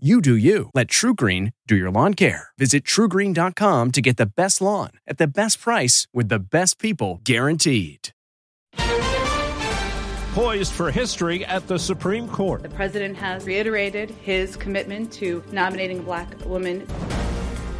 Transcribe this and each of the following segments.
You do you. Let True Green do your lawn care. Visit truegreen.com to get the best lawn at the best price with the best people guaranteed. Poised for history at the Supreme Court. The president has reiterated his commitment to nominating black women.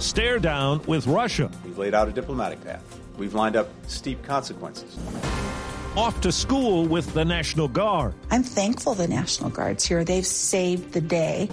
Stare down with Russia. We've laid out a diplomatic path. We've lined up steep consequences. Off to school with the National Guard. I'm thankful the National Guard's here. They've saved the day.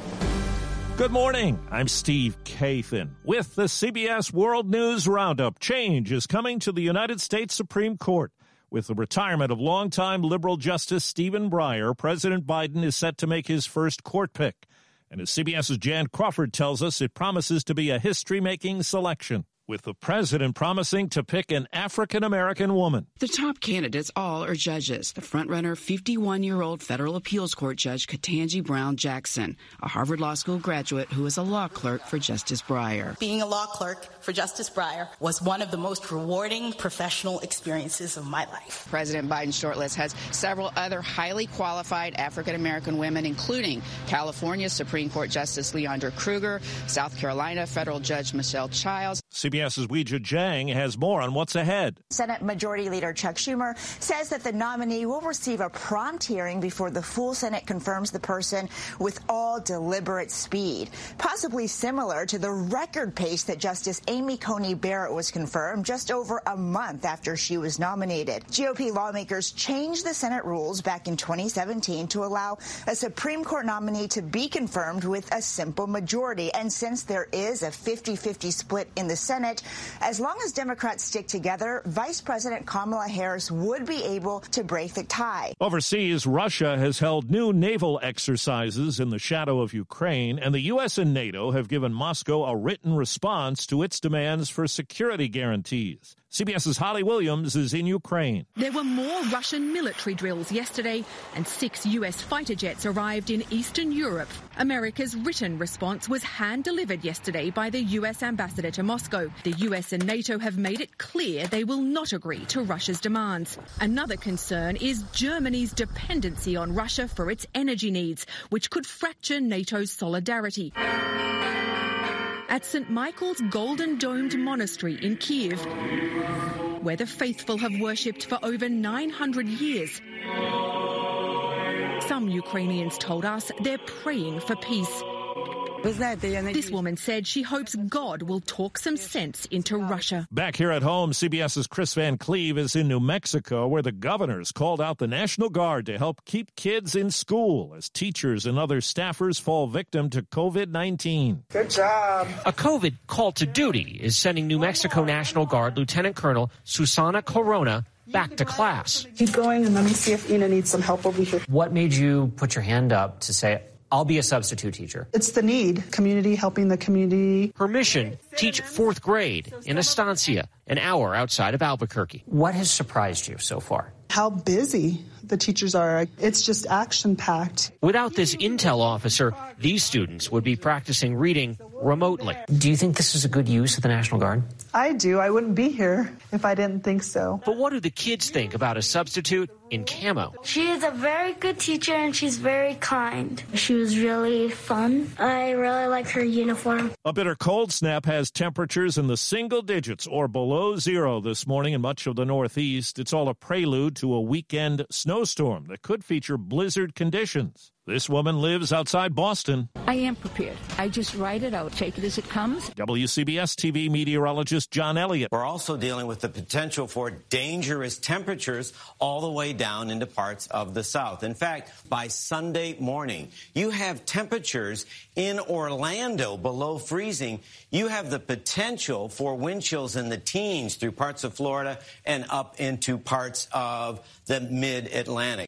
Good morning. I'm Steve Kathan with the CBS World News Roundup. Change is coming to the United States Supreme Court. With the retirement of longtime liberal Justice Stephen Breyer, President Biden is set to make his first court pick. And as CBS's Jan Crawford tells us, it promises to be a history-making selection, with the president promising to pick an African-American woman. The top candidates all are judges. The frontrunner, 51-year-old federal appeals court judge Ketanji Brown Jackson, a Harvard Law School graduate who is a law clerk for Justice Breyer. Being a law clerk for Justice Breyer was one of the most rewarding professional experiences of my life. President Biden's shortlist has several other highly qualified African-American women, including California Supreme Court Justice Leandra Kruger, South Carolina federal judge Michelle Childs. CBS's Weijia Jiang has more on what's ahead. Senate Majority Leader Chuck Schumer says that the nominee will receive a prompt hearing before the full Senate confirms the person with all deliberate speed, possibly similar to the record pace that Justice Amy Coney Barrett was confirmed just over a month after she was nominated. GOP lawmakers changed the Senate rules back in 2017 to allow a Supreme Court nominee to be confirmed with a simple majority. And since there is a 50-50 split in the Senate, as long as Democrats stick together, Vice President Kamala Harris would be able to break the tie. Overseas, Russia has held new naval exercises in the shadow of Ukraine, and the U.S. and NATO have given Moscow a written response to its demands for security guarantees. CBS's Holly Williams is in Ukraine. There were more Russian military drills yesterday, and 6 U.S. fighter jets arrived in Eastern Europe. America's written response was hand-delivered yesterday by the U.S. ambassador to Moscow. The U.S. and NATO have made it clear they will not agree to Russia's demands. Another concern is Germany's dependency on Russia for its energy needs, which could fracture NATO's solidarity. At St. Michael's Golden-Domed Monastery in Kiev, where the faithful have worshipped for over 900 years. Some Ukrainians told us they're praying for peace. This woman said she hopes God will talk some sense into Russia. Back here at home, CBS's Chris Van Cleve is in New Mexico, where the governors called out the National Guard to help keep kids in school as teachers and other staffers fall victim to COVID-19. Good job. A COVID call to duty is sending New Mexico National Guard Lieutenant Colonel Susana Corona back to class. Keep going, and let me see if Ina needs some help over here. What made you put your hand up to say, I'll be a substitute teacher? It's the need. Community, helping the community. Her mission, teach 4th grade in Estancia, an hour outside of Albuquerque. What has surprised you so far? How busy the teachers are. It's just action-packed. Without this intel officer, these students would be practicing reading remotely. Do you think this is a good use of the National Guard? I do. I wouldn't be here if I didn't think so. But what do the kids think about a substitute in camo? She is a very good teacher, and she's very kind. She was really fun. I really like her uniform. A bitter cold snap has temperatures in the single digits or below zero this morning in much of the Northeast. It's all a prelude to a weekend snowstorm that could feature blizzard conditions. This woman lives outside Boston. I am prepared. I just write it out, take it as it comes. WCBS TV meteorologist John Elliott. We're also dealing with the potential for dangerous temperatures all the way down into parts of the South. In fact, by Sunday morning, you have temperatures in Orlando below freezing. You have the potential for wind chills in the teens through parts of Florida and up into parts of the mid-Atlantic.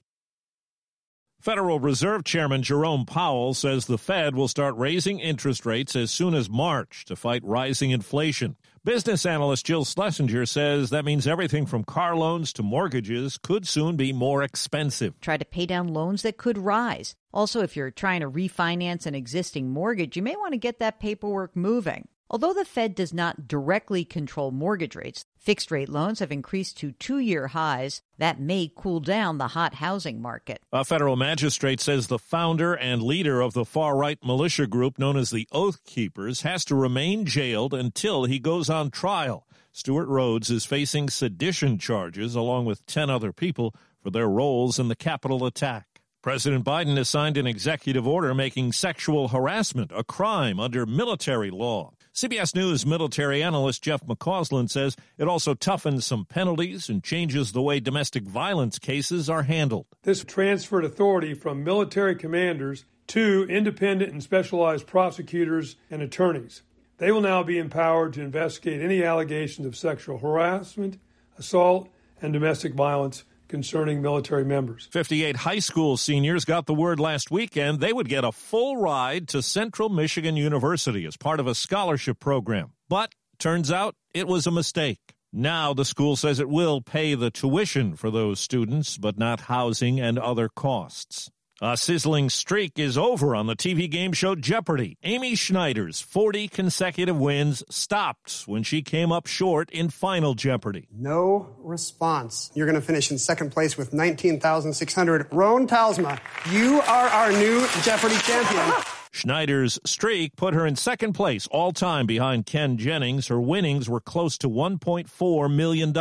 Federal Reserve Chairman Jerome Powell says the Fed will start raising interest rates as soon as March to fight rising inflation. Business analyst Jill Schlesinger says that means everything from car loans to mortgages could soon be more expensive. Try to pay down loans that could rise. Also, if you're trying to refinance an existing mortgage, you may want to get that paperwork moving. Although the Fed does not directly control mortgage rates, fixed-rate loans have increased to two-year highs. That may cool down the hot housing market. A federal magistrate says the founder and leader of the far-right militia group known as the Oath Keepers has to remain jailed until he goes on trial. Stuart Rhodes is facing sedition charges along with 10 other people for their roles in the Capitol attack. President Biden has signed an executive order making sexual harassment a crime under military law. CBS News military analyst Jeff McCausland says it also toughens some penalties and changes the way domestic violence cases are handled. This transferred authority from military commanders to independent and specialized prosecutors and attorneys. They will now be empowered to investigate any allegations of sexual harassment, assault, and domestic violence concerning military members. 58 high school seniors got the word last weekend they would get a full ride to Central Michigan University as part of a scholarship program. But turns out it was a mistake. Now the school says it will pay the tuition for those students, but not housing and other costs. A sizzling streak is over on the TV game show Jeopardy! Amy Schneider's 40 consecutive wins stopped when she came up short in Final Jeopardy! No response. You're going to finish in second place with 19,600. Ron Talsma, you are our new Jeopardy! Champion. Schneider's streak put her in second place all time behind Ken Jennings. Her winnings were close to $1.4 million.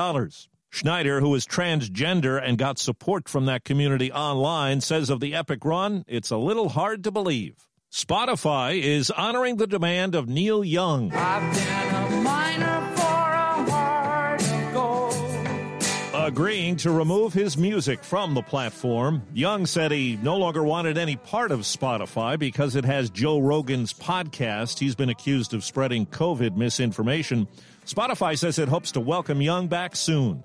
Schneider, who is transgender and got support from that community online, says of the epic run, it's a little hard to believe. Spotify is honoring the demand of Neil Young. I've been a miner for a heart of gold. Agreeing to remove his music from the platform. Young said he no longer wanted any part of Spotify because it has Joe Rogan's podcast. He's been accused of spreading COVID misinformation. Spotify says it hopes to welcome Young back soon.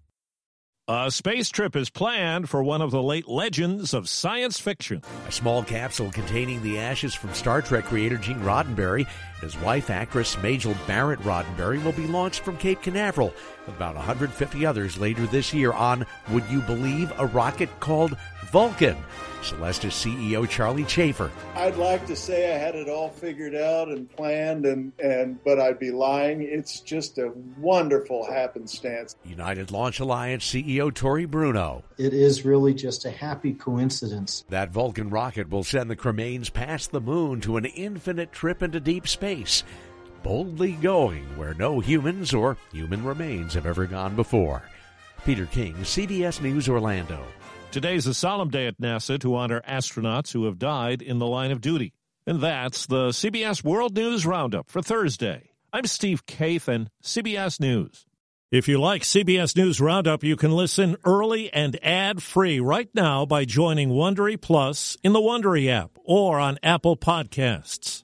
A space trip is planned for one of the late legends of science fiction. A small capsule containing the ashes from Star Trek creator Gene Roddenberry His wife, actress Majel Barrett Roddenberry, will be launched from Cape Canaveral with about 150 others later this year on, would you believe, a rocket called Vulcan. Celestis CEO Charlie Chafer. I'd like to say I had it all figured out and planned, but I'd be lying. It's just a wonderful happenstance. United Launch Alliance CEO Tori Bruno. It is really just a happy coincidence. That Vulcan rocket will send the cremains past the moon to an infinite trip into deep space, boldly going where no humans or human remains have ever gone before. Peter King, CBS News, Orlando. Today's a solemn day at NASA to honor astronauts who have died in the line of duty. And that's the CBS World News Roundup for Thursday. I'm Steve Kathan, CBS News. If you like CBS News Roundup, you can listen early and ad-free right now by joining Wondery Plus in the Wondery app or on Apple Podcasts.